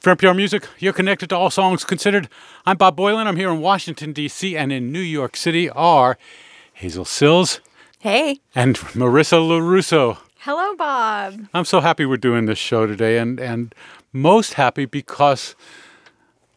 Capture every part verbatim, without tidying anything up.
For N P R Music, you're connected to All Songs Considered. I'm Bob Boylan. I'm here in Washington, D C, and in New York City are Hazel Sills. Hey. And Marissa LaRusso. Hello, Bob. I'm so happy we're doing this show today, and, and most happy because,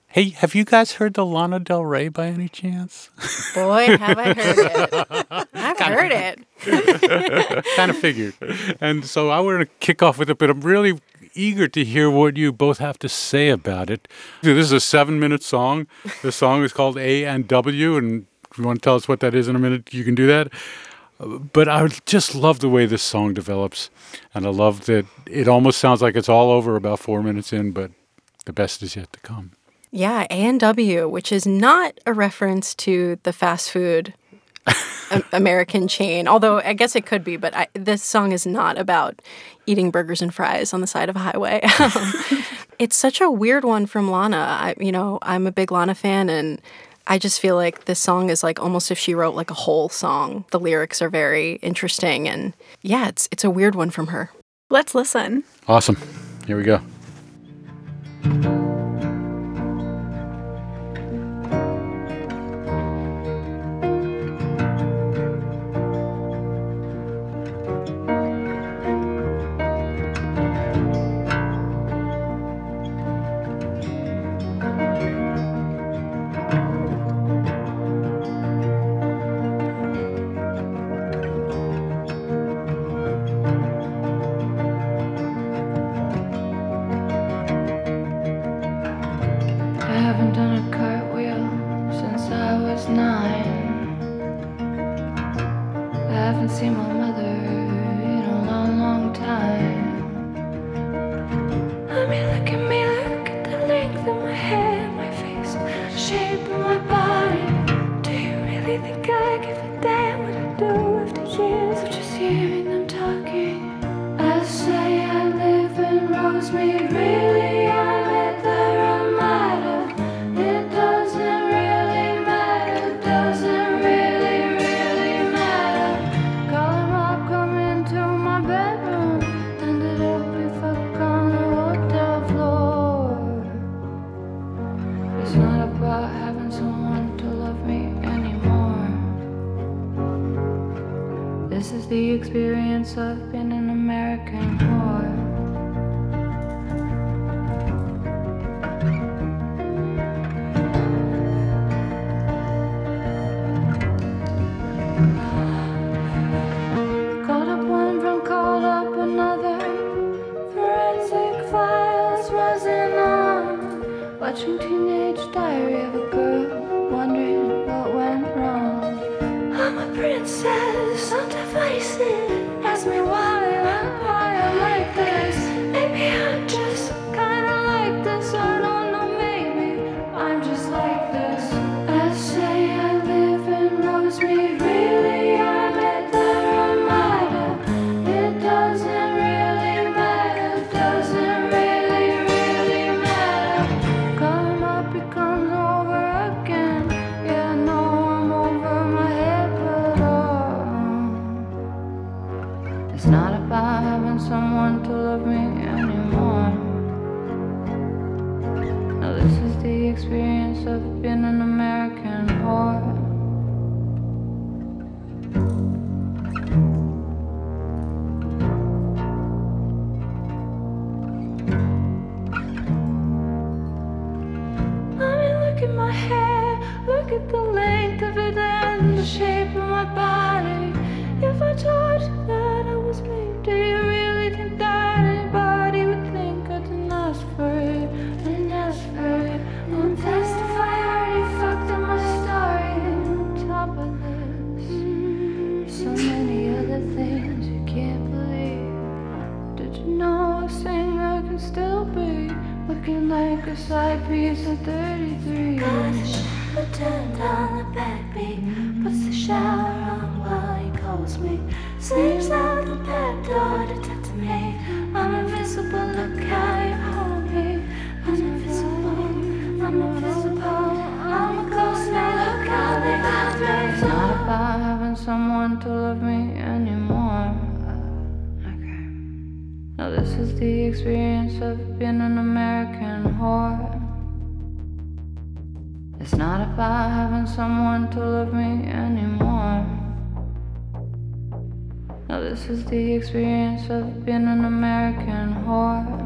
hey, have you guys heard the Lana Del Rey by any chance? Boy, have I heard it. I've kind heard of, it. Kind of figured. And so I want to kick off with it, but I'm really eager to hear what you both have to say about it. This is a seven-minute song. The song is called A and W, and if you want to tell us what that is in a minute, you can do that. But I just love the way this song develops, and I love that it almost sounds like it's all over about four minutes in, but the best is yet to come. Yeah, A and W, which is not a reference to the fast food American chain, although I guess it could be, but I, this song is not about eating burgers and fries on the side of a highway. It's such a weird one from Lana. I, you know, I'm a big Lana fan, and I just feel like this song is like almost if she wrote like a whole song. The lyrics are very interesting, and yeah, it's it's a weird one from her. Let's listen. Awesome. Here we go. I Now this is the experience of being an American whore. It's not about having someone to love me anymore. Now this is the experience of being an American whore.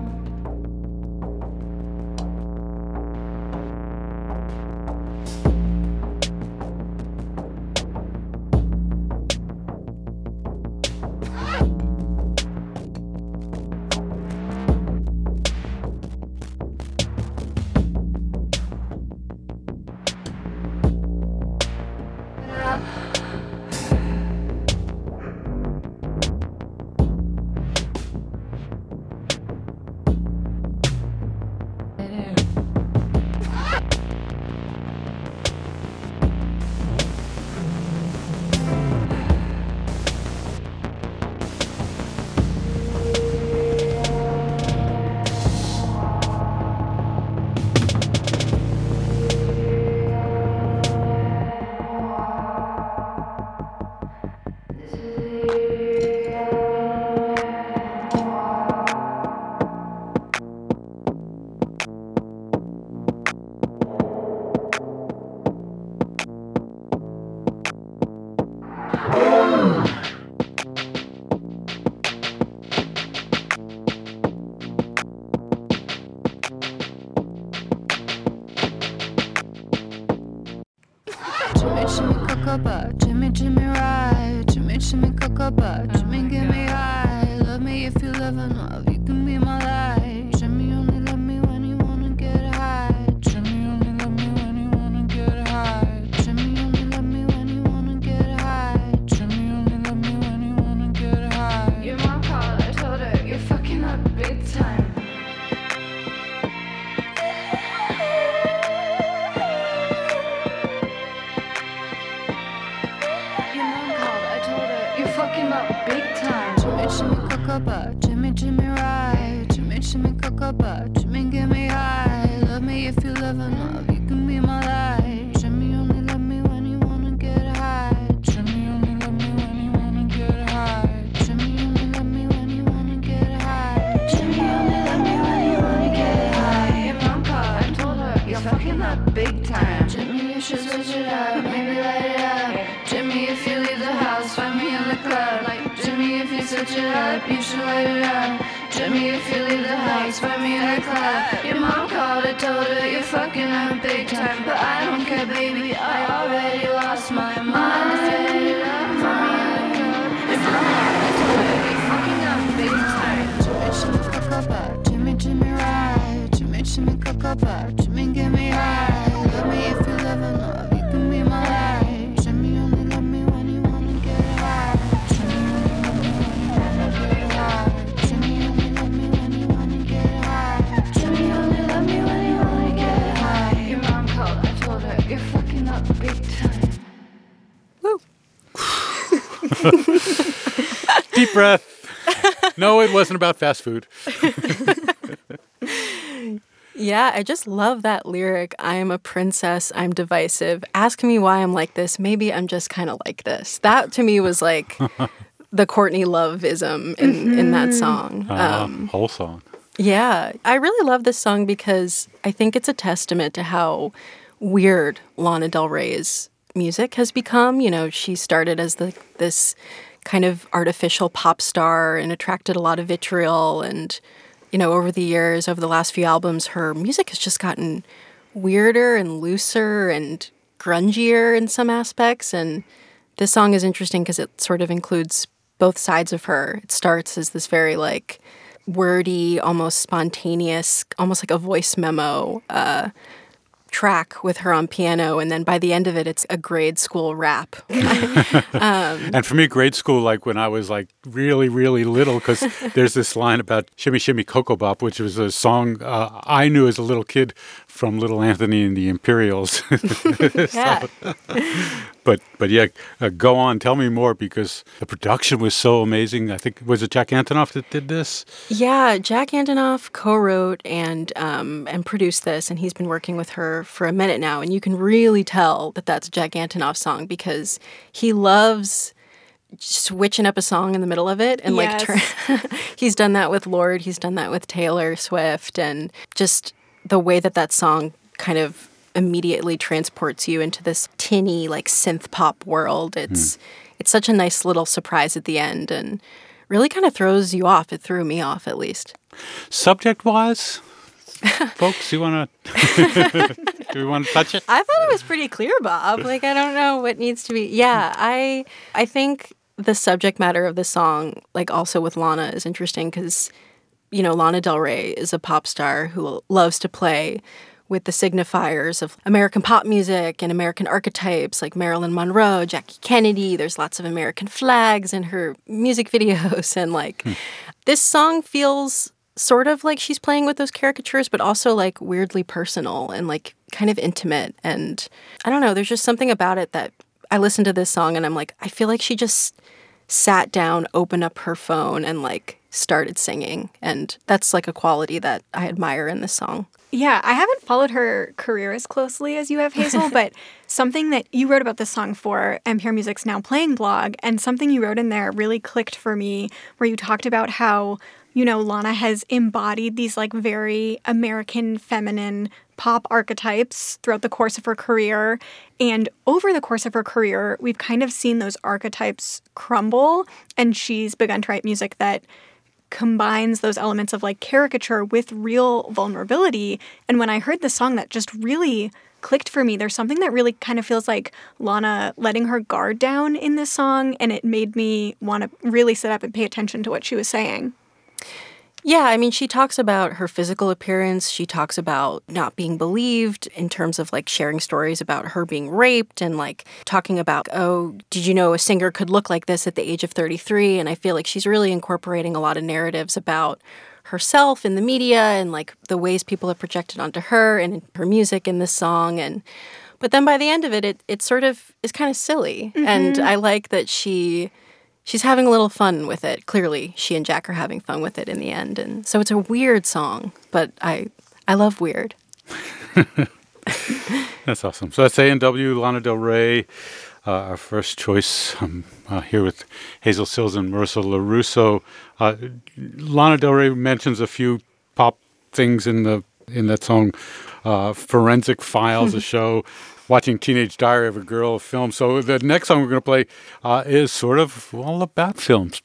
Deep breath. No, it wasn't about fast food. Yeah, I just love that lyric. I am a princess. I'm divisive. Ask me why I'm like this. Maybe I'm just kind of like this. That to me was like the Courtney Love-ism in, mm-hmm. in that song. Uh, um, whole song. Yeah. I really love this song because I think it's a testament to how weird Lana Del Rey's music has become. You know, she started as the, this kind of artificial pop star and attracted a lot of vitriol. And, you know, over the years, over the last few albums, her music has just gotten weirder and looser and grungier in some aspects. And this song is interesting because it sort of includes both sides of her. It starts as this very, like, wordy, almost spontaneous, almost like a voice memo uh track with her on piano, and then by the end of it, it's a grade school rap. um, and for me, grade school, like when I was like really, really little, because there's this line about Shimmy Shimmy Coco Bop, which was a song uh, I knew as a little kid from Little Anthony and the Imperials. Yeah. So, but, but yeah, uh, go on, tell me more, because the production was so amazing. I think, was it Jack Antonoff that did this? Yeah, Jack Antonoff co-wrote and um, and produced this, and he's been working with her for a minute now, and you can really tell that that's a Jack Antonoff song because he loves switching up a song in the middle of it and yes. like turn- he's done that with Lorde, he's done that with Taylor Swift, and just the way that that song kind of immediately transports you into this tinny like synth pop world. It's mm. it's such a nice little surprise at the end and really kind of throws you off. It threw me off, at least. Subject-wise, folks, you want to do we want to touch it? I thought it was pretty clear, Bob. Like, I don't know what needs to be. Yeah, I I think the subject matter of the song, like also with Lana, is interesting because, you know, Lana Del Rey is a pop star who loves to play with the signifiers of American pop music and American archetypes like Marilyn Monroe, Jackie Kennedy. There's lots of American flags in her music videos. And, like, hmm. this song feels sort of like she's playing with those caricatures, but also, like, weirdly personal and, like, kind of intimate. And I don't know, there's just something about it that I listen to this song and I'm like, I feel like she just sat down, opened up her phone, and, like, started singing. And that's, like, a quality that I admire in this song. Yeah, I haven't followed her career as closely as you have, Hazel, but something that you wrote about this song for N P R Music's Now Playing blog, and something you wrote in there really clicked for me, where you talked about how, you know, Lana has embodied these, like, very American feminine pop archetypes throughout the course of her career. And over the course of her career, we've kind of seen those archetypes crumble, and she's begun to write music that combines those elements of, like, caricature with real vulnerability. And when I heard the song, that just really clicked for me. There's something that really kind of feels like Lana letting her guard down in this song, and it made me want to really sit up and pay attention to what she was saying. Yeah, I mean, she talks about her physical appearance. She talks about not being believed in terms of, like, sharing stories about her being raped and, like, talking about, oh, did you know a singer could look like this at the age of thirty-three? And I feel like she's really incorporating a lot of narratives about herself in the media and, like, the ways people have projected onto her and her music in this song. And but then by the end of it, it, it sort of is kind of silly. Mm-hmm. And I like that she... She's having a little fun with it. Clearly, she and Jack are having fun with it in the end. And so it's a weird song, but I I love weird. That's awesome. So that's A and W, Lana Del Rey, uh, our first choice. I'm uh, here with Hazel Sills and Marissa LaRusso. Uh, Lana Del Rey mentions a few pop things in the in that song. Uh, Forensic Files, a show. Watching Teenage Diary of a Girl film. So the next song we're going to play uh, is sort of all about films.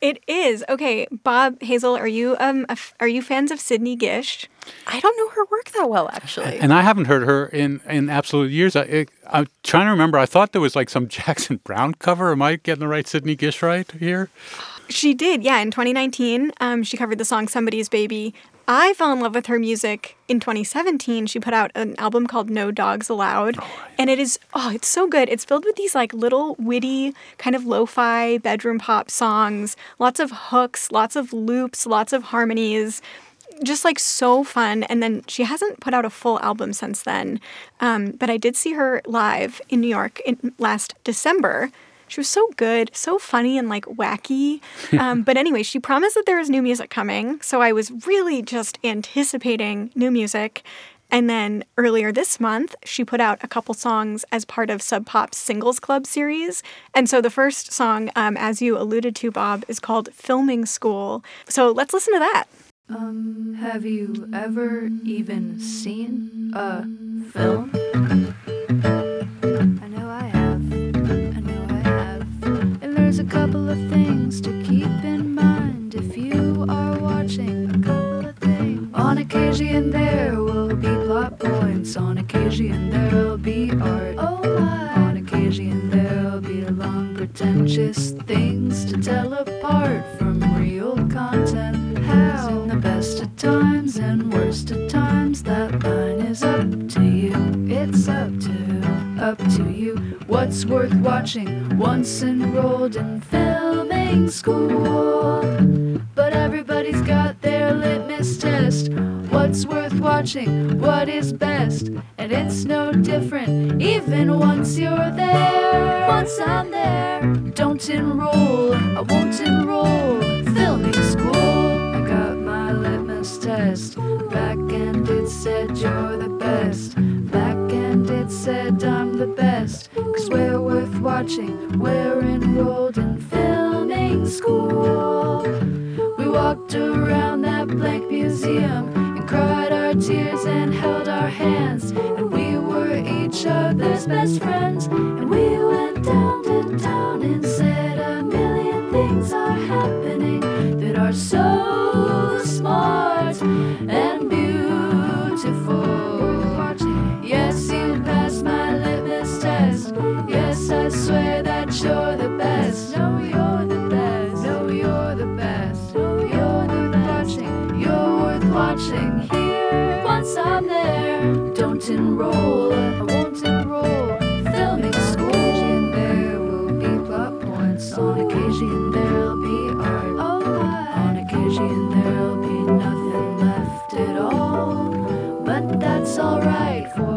It is. Okay, Bob, Hazel, are you um are you fans of Sidney Gish? I don't know her work that well, actually. And I haven't heard her in, in absolute years. I, it, I'm trying to remember. I thought there was like some Jackson Browne cover. Am I getting the right Sidney Gish right here? She did, yeah. In twenty nineteen, um, she covered the song Somebody's Baby. I fell in love with her music in twenty seventeen. She put out an album called No Dogs Allowed. Oh, yeah. And it is, oh, it's so good. It's filled with these like little witty kind of lo-fi bedroom pop songs, lots of hooks, lots of loops, lots of harmonies, just like so fun. And then she hasn't put out a full album since then. Um, but I did see her live in New York in, last December. She was so good, so funny and, like, wacky. Um, but anyway, she promised that there was new music coming, so I was really just anticipating new music. And then earlier this month, she put out a couple songs as part of Sub Pop's Singles Club series. And so the first song, um, as you alluded to, Bob, is called Filming School. So let's listen to that. Um, have you ever even seen a film? I know I have. There's a couple of things to keep in mind if you are watching a couple of things. On occasion there will be plot points. On occasion there'll be art. Oh my. On occasion there'll be long pretentious things to tell apart from real content. How? In the best of times and worst of times, that line is up to you. It's up to up to you. What's worth watching? Once enrolled in filming school, but everybody's got their litmus test. What's worth watching? What is best? And it's no different even once you're there. Once I'm there, don't enroll. I won't enroll. Filming school. I got my litmus test. Back and it said you're the best. Back and it said I'm the best, 'cause we're worth watching, we're enrolled in school. We walked around that blank museum and cried our tears and held our hands. And we were each other's best friends. And we went down to town and said a million things are happening that are so smart and beautiful. Yes, you passed my litmus test. Yes, I swear that you're the best. No, you're the best. No, you're the best. No, you're the best. You're worth watching. Here, once I'm there, don't enroll. I won't enroll. Filming school. And there will be plot points. On occasion, there'll be art. Oh, my. On occasion, there'll be nothing left at all. But that's alright for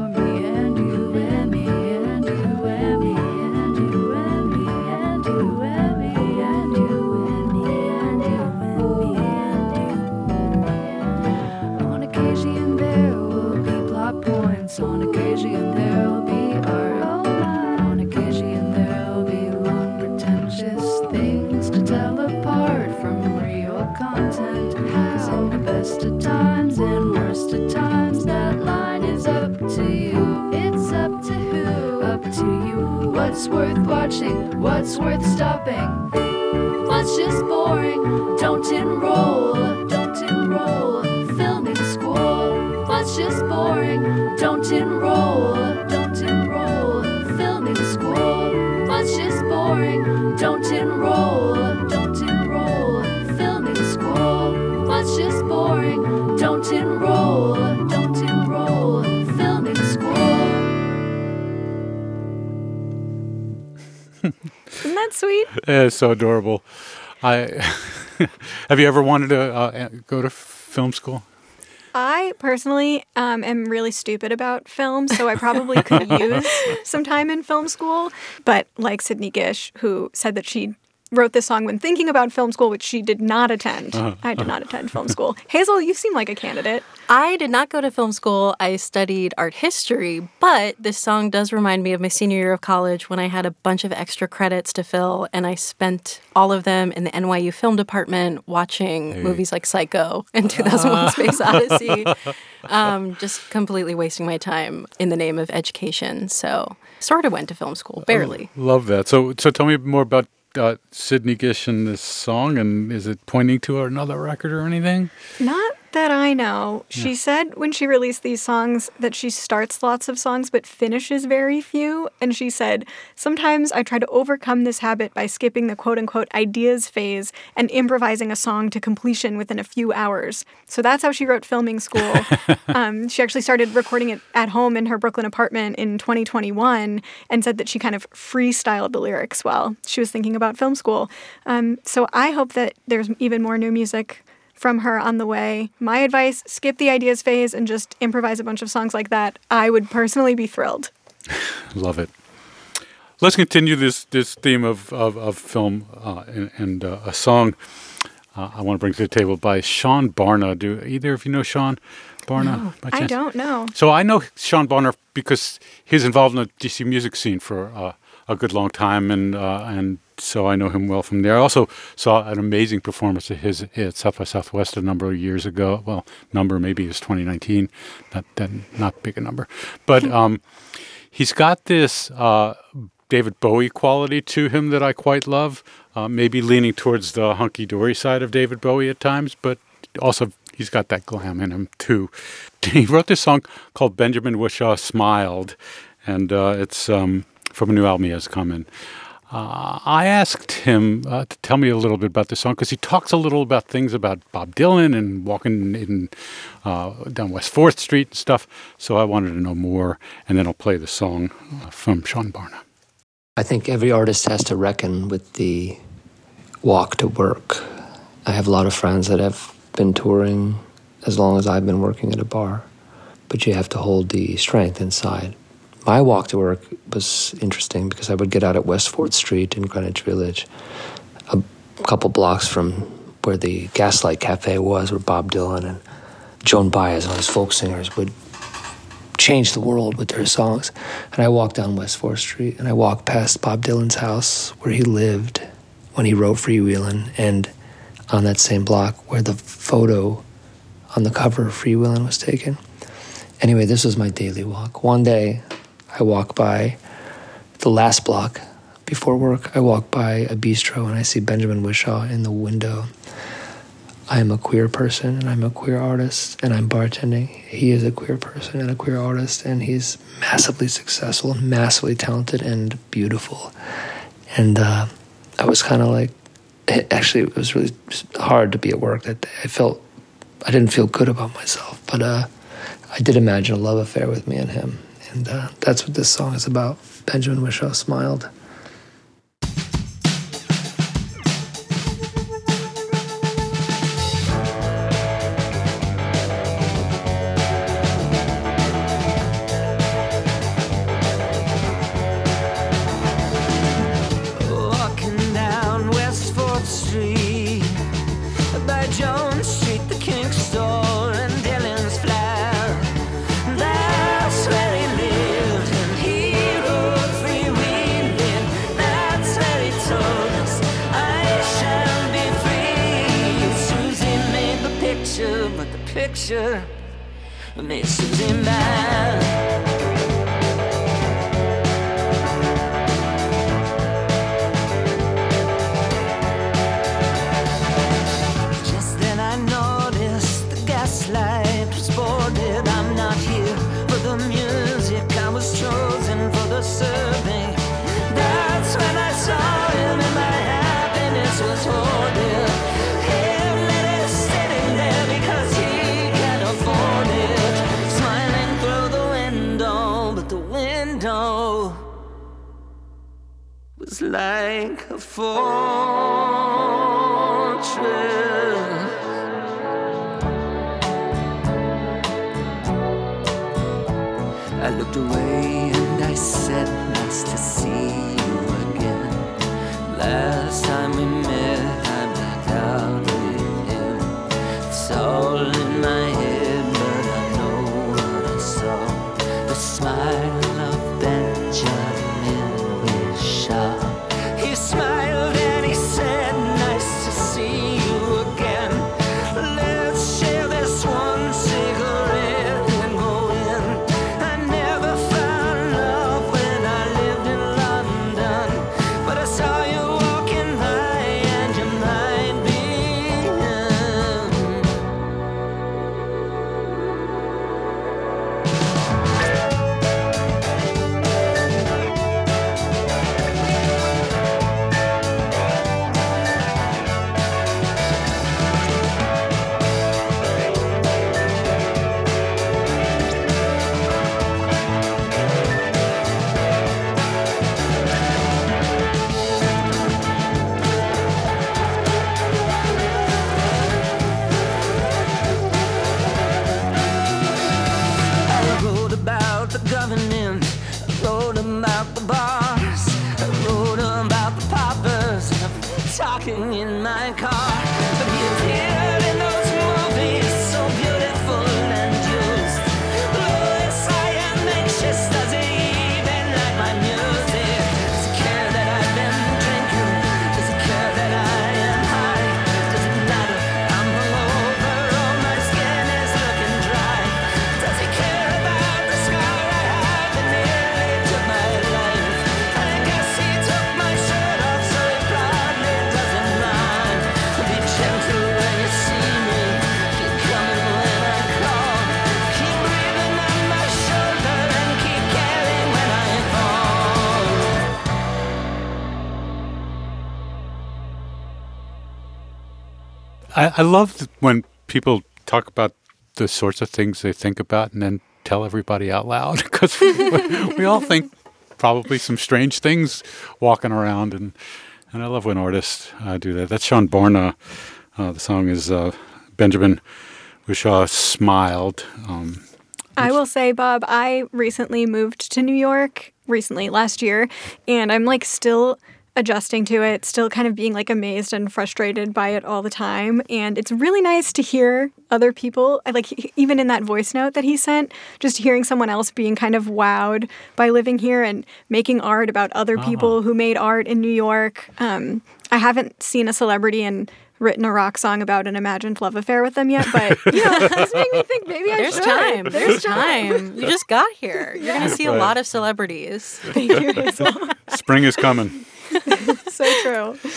on occasion there'll be art. On occasion there'll be long pretentious things to tell apart from real content. Cause in the best of times and worst of times, that line is up to you. It's up to who? Up to you. What's worth watching? What's worth stopping? What's just boring? Don't enroll. Don't enroll. Filming school. What's just boring? Don't enroll, don't enroll, filming school. What's just boring? Don't enroll, don't enroll, filming school. What's just boring? Don't enroll, don't enroll, filming school. Isn't that sweet? It's so adorable. I have you ever wanted to uh, go to film school? I personally um, am really stupid about film, so I probably could use some time in film school. But like Sidney Gish, who said that she wrote this song when thinking about film school, which she did not attend. Uh, I did uh. not attend film school. Hazel, you seem like a candidate. I did not go to film school. I studied art history, but this song does remind me of my senior year of college when I had a bunch of extra credits to fill, and I spent all of them in the N Y U film department watching hey. movies like Psycho and two thousand one uh. Space Odyssey, um, just completely wasting my time in the name of education. So sort of went to film school, barely. I love that. So, so tell me more about Uh, Sidney Gish in this song, and is it pointing to another record or anything? Not that I know. Yeah. She said when she released these songs that she starts lots of songs but finishes very few, and she said, sometimes I try to overcome this habit by skipping the quote-unquote ideas phase and improvising a song to completion within a few hours. So that's how she wrote Filming School. um, she actually started recording it at home in her Brooklyn apartment in twenty twenty-one and said that she kind of freestyled the lyrics while she was thinking about film school. Um, so I hope that there's even more new music from her on the way. My advice, skip the ideas phase and just improvise a bunch of songs like that. I would personally be thrilled. Love it. Let's continue this this theme of, of, of film uh, and, and uh, a song uh, I want to bring to the table by Sean Barna. Do either of you know Sean Barna? No, I don't know. So I know Sean Barna because he's involved in the D C music scene for uh, a good long time, and uh, and so I know him well from there. I also saw an amazing performance of his at South by Southwest a number of years ago. Well, number maybe is twenty nineteen, not that not big a number, but um, he's got this uh, David Bowie quality to him that I quite love. Uh, maybe leaning towards the hunky dory side of David Bowie at times, but also he's got that glam in him too. He wrote this song called Benjamin Whishaw Smiled, and uh, it's um, from a new album he has come in. Uh, I asked him uh, to tell me a little bit about this song because he talks a little about things about Bob Dylan and walking in uh, down West fourth Street and stuff. So I wanted to know more, and then I'll play the song from Sean Barna. I think every artist has to reckon with the walk to work. I have a lot of friends that have been touring as long as I've been working at a bar, but you have to hold the strength inside. My walk to work was interesting because I would get out at West fourth Street in Greenwich Village, a couple blocks from where the Gaslight Cafe was, where Bob Dylan and Joan Baez and all these folk singers would change the world with their songs. And I walked down West fourth Street, and I walked past Bob Dylan's house where he lived, when he wrote Freewheelin', and on that same block where the photo on the cover of Freewheelin' was taken. Anyway, this was my daily walk. One day, I walk by the last block before work. I walk by a bistro and I see Benjamin Whishaw in the window. I'm a queer person and I'm a queer artist and I'm bartending. He is a queer person and a queer artist, and he's massively successful, massively talented and beautiful. And uh, I was kind of like, actually, it was really hard to be at work that day. I felt, I didn't feel good about myself, but uh, I did imagine a love affair with me and him. And uh, that's what this song is about. Benjamin Whishaw smiled. Walking down West fourth Street, by Jones Street, the King Store. Picture of me, Susie Mann. Just then I noticed the gaslight was boarded. I'm not here for the music. I was chosen for the survey. That's when I saw him, and my happiness was hoarded. Like a fortress. I looked away and I said, nice to see you again. Last time we met, I blacked out again. It's all in my head, but I know what I saw. The smile of Benjamin Whishaw. Smiled and he said, nice to see you again. Let's share this one cigarette and go in. I never found love when I lived in London, but I saw you walking by and your mind began. I love when people talk about the sorts of things they think about and then tell everybody out loud, because we, we all think probably some strange things walking around, and and I love when artists uh, do that. That's Sean Barna. Uh, the song is uh, Benjamin Whishaw Smiled. Um, I will say, Bob, I recently moved to New York, recently, last year, and I'm like still adjusting to it, still kind of being like amazed and frustrated by it all the time. And it's really nice to hear other people, like even in that voice note that he sent, just hearing someone else being kind of wowed by living here and making art about other people uh-huh. who made art in New York. Um, I haven't seen a celebrity and written a rock song about an imagined love affair with them yet, but, you know, this made me think maybe I There's should. Time. There's time. There's time. You just got here. You're yeah. going to see a lot of celebrities. Thank you so much. Spring is coming. So true.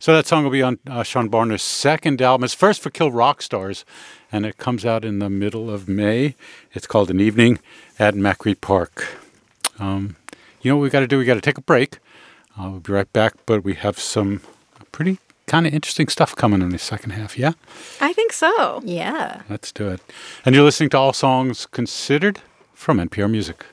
So that song will be on uh, Sean Barna's second album. It's first for Kill Rock Stars, and it comes out in the middle of May. It's called An Evening at Macri Park. Um, you know what we got to do? We got to take a break. Uh, we'll be right back, but we have some pretty kind of interesting stuff coming in the second half, yeah? I think so. Yeah. Let's do it. And you're listening to All Songs Considered from N P R Music.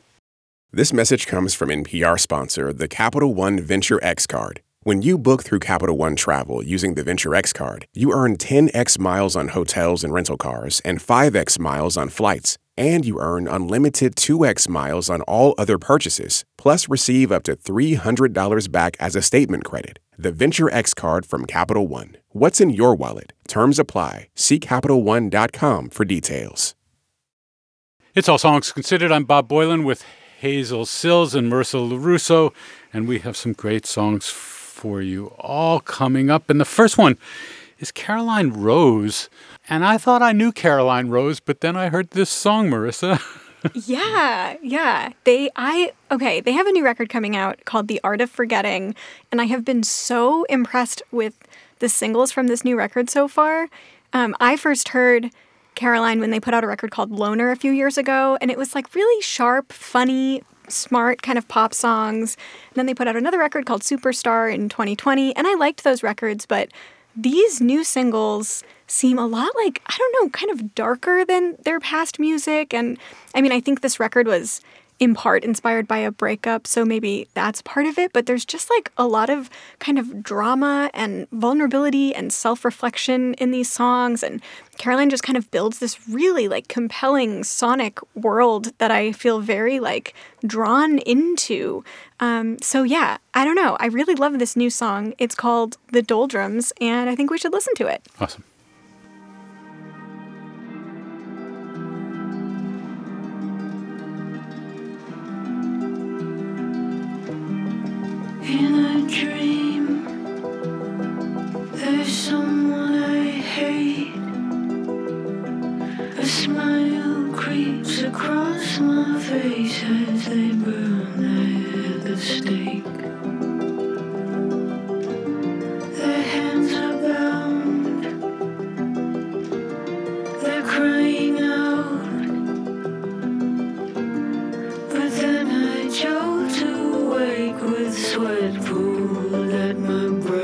This message comes from N P R sponsor, the Capital One Venture X Card. When you book through Capital One Travel using the Venture X Card, you earn ten x miles on hotels and rental cars and five x miles on flights. And you earn unlimited two x miles on all other purchases, plus receive up to three hundred dollars back as a statement credit. The Venture X Card from Capital One. What's in your wallet? Terms apply. See Capital One dot com for details. It's All Songs Considered. I'm Bob Boylan with Hazel Sills and Marissa LaRusso, and we have some great songs for you all coming up. And the first one is Caroline Rose. And I thought I knew Caroline Rose, but then I heard this song, Marissa. yeah, yeah. They, I, okay, they have a new record coming out called The Art of Forgetting, and I have been so impressed with the singles from this new record so far. Um, I first heard Caroline when they put out a record called Loner a few years ago, and it was like really sharp, funny, smart kind of pop songs. And then they put out another record called Superstar in twenty twenty, and I liked those records, but these new singles seem a lot like, I don't know, kind of darker than their past music. And I mean, I think this record was in part inspired by a breakup, so maybe that's part of it. But there's just like a lot of kind of drama and vulnerability and self-reflection in these songs. And Caroline just kind of builds this really like compelling sonic world that I feel very like drawn into. Um, so yeah, I don't know. I really love this new song. It's called The Doldrums, and I think we should listen to it. Awesome. In a dream, there's someone I hate. A smile creeps across my face as they burn at the stake. Their hands are bound, they're crying out, but then I chose to wake with sweat pooled at my brow.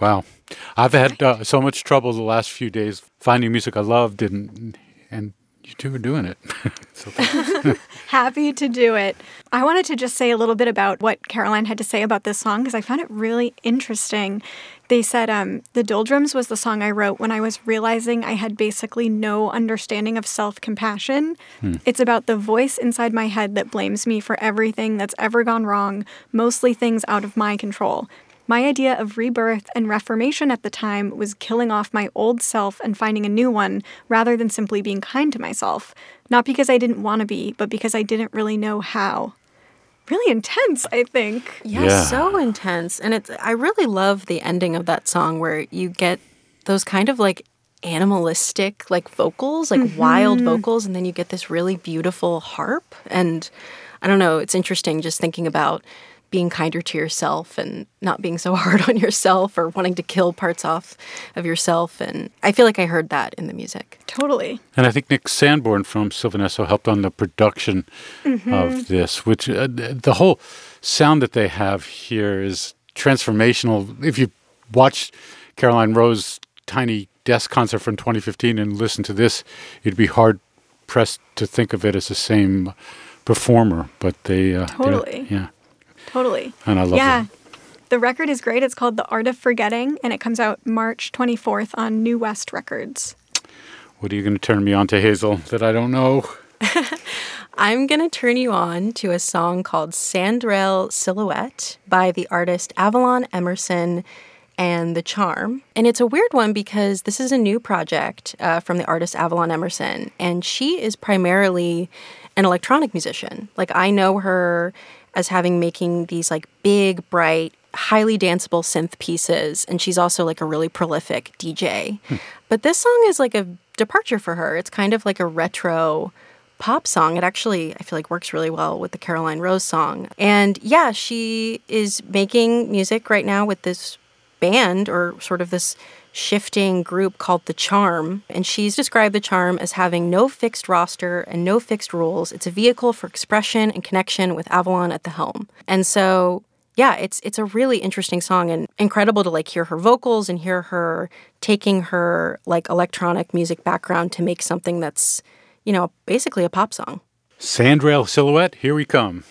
Wow. I've had uh, so much trouble the last few days finding music I loved, and, and you two are doing it. It's okay. Happy to do it. I wanted to just say a little bit about what Caroline had to say about this song, because I found it really interesting. They said, um, The Doldrums was the song I wrote when I was realizing I had basically no understanding of self-compassion. Hmm. It's about the voice inside my head that blames me for everything that's ever gone wrong, mostly things out of my control. My idea of rebirth and reformation at the time was killing off my old self and finding a new one, rather than simply being kind to myself. Not because I didn't want to be, but because I didn't really know how. Really intense, I think. Yeah, yeah. So intense. And it's, I really love the ending of that song where you get those kind of like animalistic like vocals, like mm-hmm. wild vocals, and then you get this really beautiful harp. And I don't know, it's interesting just thinking about being kinder to yourself and not being so hard on yourself or wanting to kill parts off of yourself. And I feel like I heard that in the music. Totally. And I think Nick Sanborn from Sylvan Esso helped on the production mm-hmm. of this, which uh, the whole sound that they have here is transformational. If you watch Caroline Rose's Tiny Desk concert from twenty fifteen and listen to this, you'd be hard-pressed to think of it as the same performer. But they... Uh, totally. Yeah. Totally. And I love it. Yeah. That. The record is great. It's called The Art of Forgetting, and it comes out March twenty-fourth on New West Records. What are you going to turn me on to, Hazel, that I don't know? I'm going to turn you on to a song called Sandrail Silhouette by the artist Avalon Emerson and The Charm. And it's a weird one because this is a new project uh, from the artist Avalon Emerson, and she is primarily an electronic musician. Like, I know her as having making these like big, bright, highly danceable synth pieces. And she's also like a really prolific D J. Hmm. But this song is like a departure for her. It's kind of like a retro pop song. It actually, I feel like, works really well with the Caroline Rose song. And yeah, she is making music right now with this band or sort of this shifting group called The Charm. And she's described The Charm as having no fixed roster and no fixed rules. It's a vehicle for expression and connection with Avalon at the helm. And so, yeah, it's it's a really interesting song and incredible to like hear her vocals and hear her taking her like electronic music background to make something that's, you know, basically a pop song. Sandrail Silhouette, here we come.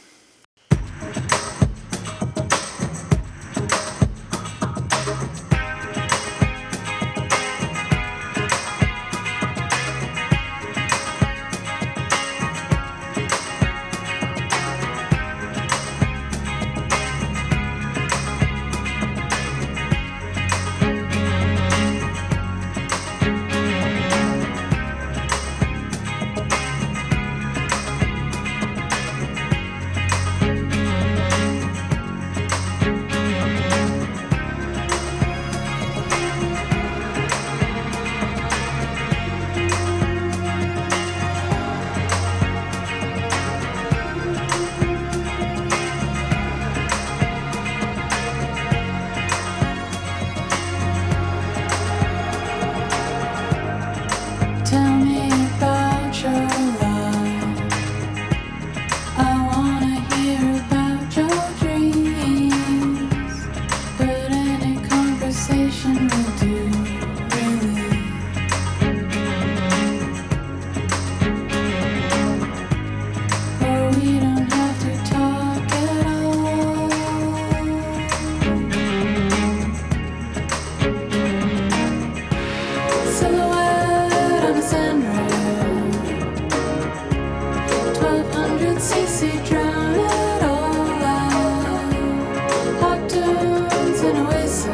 In oasis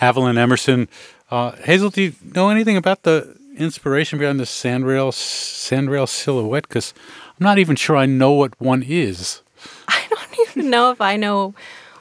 Avalon Emerson. Uh, Hazel, do you know anything about the inspiration behind the Sandrail, Sandrail Silhouette? Because I'm not even sure I know what one is. I don't even know if I know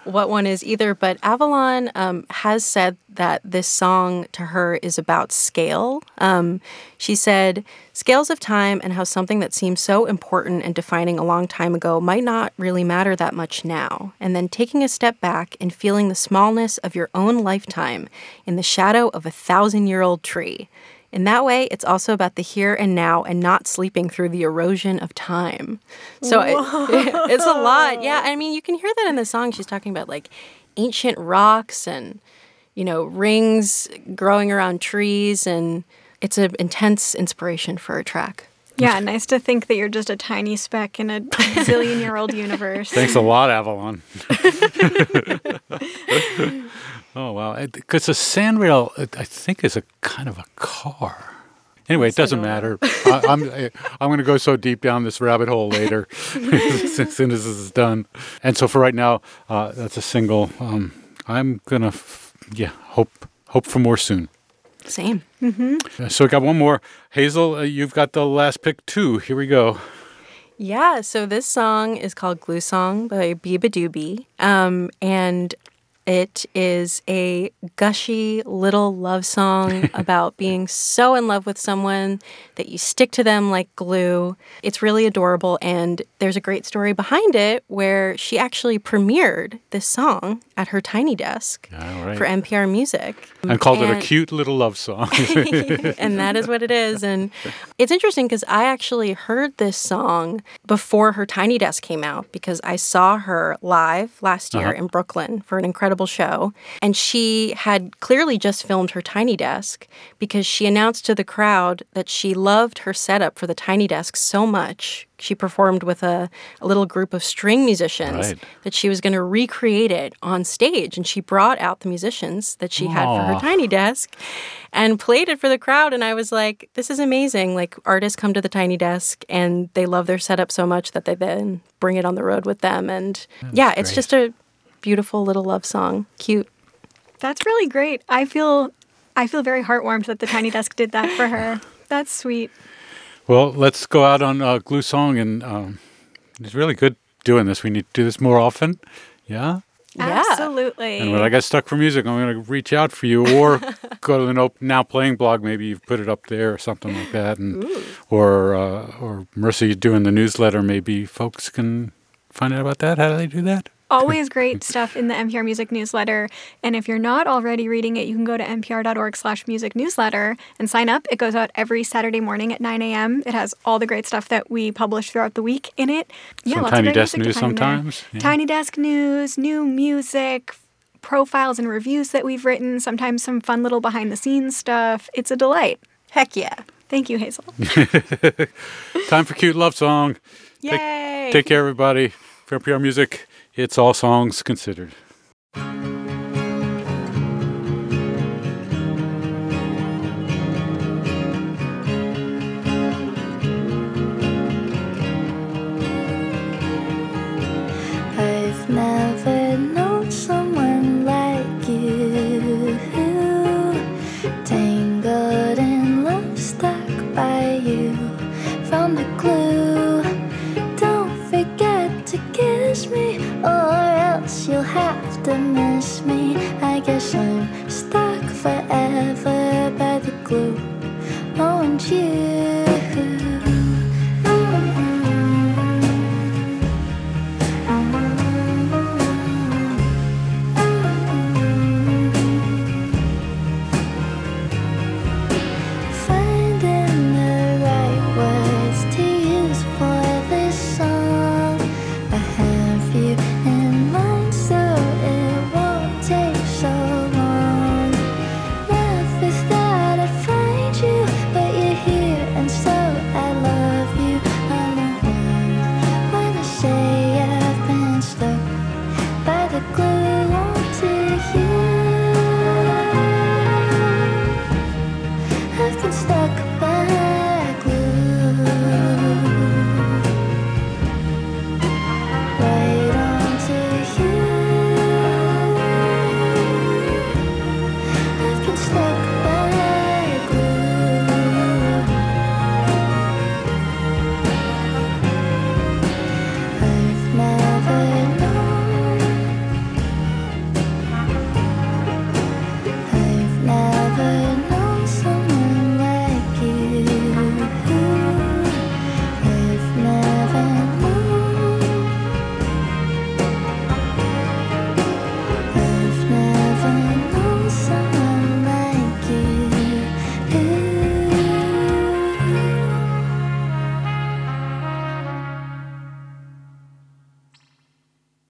what one is either, but Avalon um, has said that this song to her is about scale. Um, she said, scales of time and how something that seems so important and defining a long time ago might not really matter that much now. And then taking a step back and feeling the smallness of your own lifetime in the shadow of a thousand-year-old tree. In that way, it's also about the here and now and not sleeping through the erosion of time. So it, it, it's a lot. Yeah, I mean, you can hear that in the song. She's talking about, like, ancient rocks and, you know, rings growing around trees. And it's an intense inspiration for a track. Yeah, nice to think that you're just a tiny speck in a zillion-year-old universe. Thanks a lot, Avalon. Oh, wow. Because the Sandrail, I think, is a kind of a car. Anyway, it doesn't matter. I, I'm I'm going to go so deep down this rabbit hole later as soon as this is done. And so for right now, uh, that's a single. Um, I'm going to, f- yeah, hope hope for more soon. Same. Mm-hmm. So we got one more. Hazel, uh, you've got the last pick, too. Here we go. Yeah, so this song is called Glue Song by Biba Doobie. Um, and... It is a gushy little love song about being so in love with someone that you stick to them like glue. It's really adorable, and there's a great story behind it where she actually premiered this song at her Tiny Desk right. for N P R Music. And called and, it a cute little love song. And that is what it is. And it's interesting because I actually heard this song before her Tiny Desk came out because I saw her live last year uh-huh. in Brooklyn for an incredible show, and she had clearly just filmed her Tiny Desk because she announced to the crowd that she loved her setup for the Tiny Desk so much. She performed with a, a little group of string musicians right. that she was going to recreate it on stage, and she brought out the musicians that she Aww. Had for her Tiny Desk and played it for the crowd, and I was like, this is amazing. Like, artists come to the Tiny Desk, and they love their setup so much that they then bring it on the road with them, and That's yeah, it's great. Just a beautiful little love song. Cute. That's really great. I feel I feel very heartwarmed that the Tiny Desk did that for her. That's sweet. Well, let's go out on uh, Glue Song, and um, it's really good doing this. We need to do this more often. Yeah? Yeah. Absolutely. And when I get stuck for music, I'm going to reach out for you or go to the no- Now Playing blog. Maybe you've put it up there or something like that. And Ooh. Or uh, or Marissa doing the newsletter. Maybe folks can find out about that. How do they do that? Always great stuff in the N P R Music Newsletter. And if you're not already reading it, you can go to npr.org slash music newsletter and sign up. It goes out every Saturday morning at nine a.m. It has all the great stuff that we publish throughout the week in it. Yeah, Some lots Tiny of great Desk news sometimes. Yeah. Tiny Desk news, new music, profiles and reviews that we've written, sometimes some fun little behind-the-scenes stuff. It's a delight. Heck yeah. Thank you, Hazel. Time for Cute Love Song. Yay! Take, take care, everybody. For N P R Music... It's all songs considered. I've never known someone like you, tangled in love, stuck by you, from the glue. Don't forget to kiss me, or else you'll have to miss me. I guess I'm stuck forever by the glue.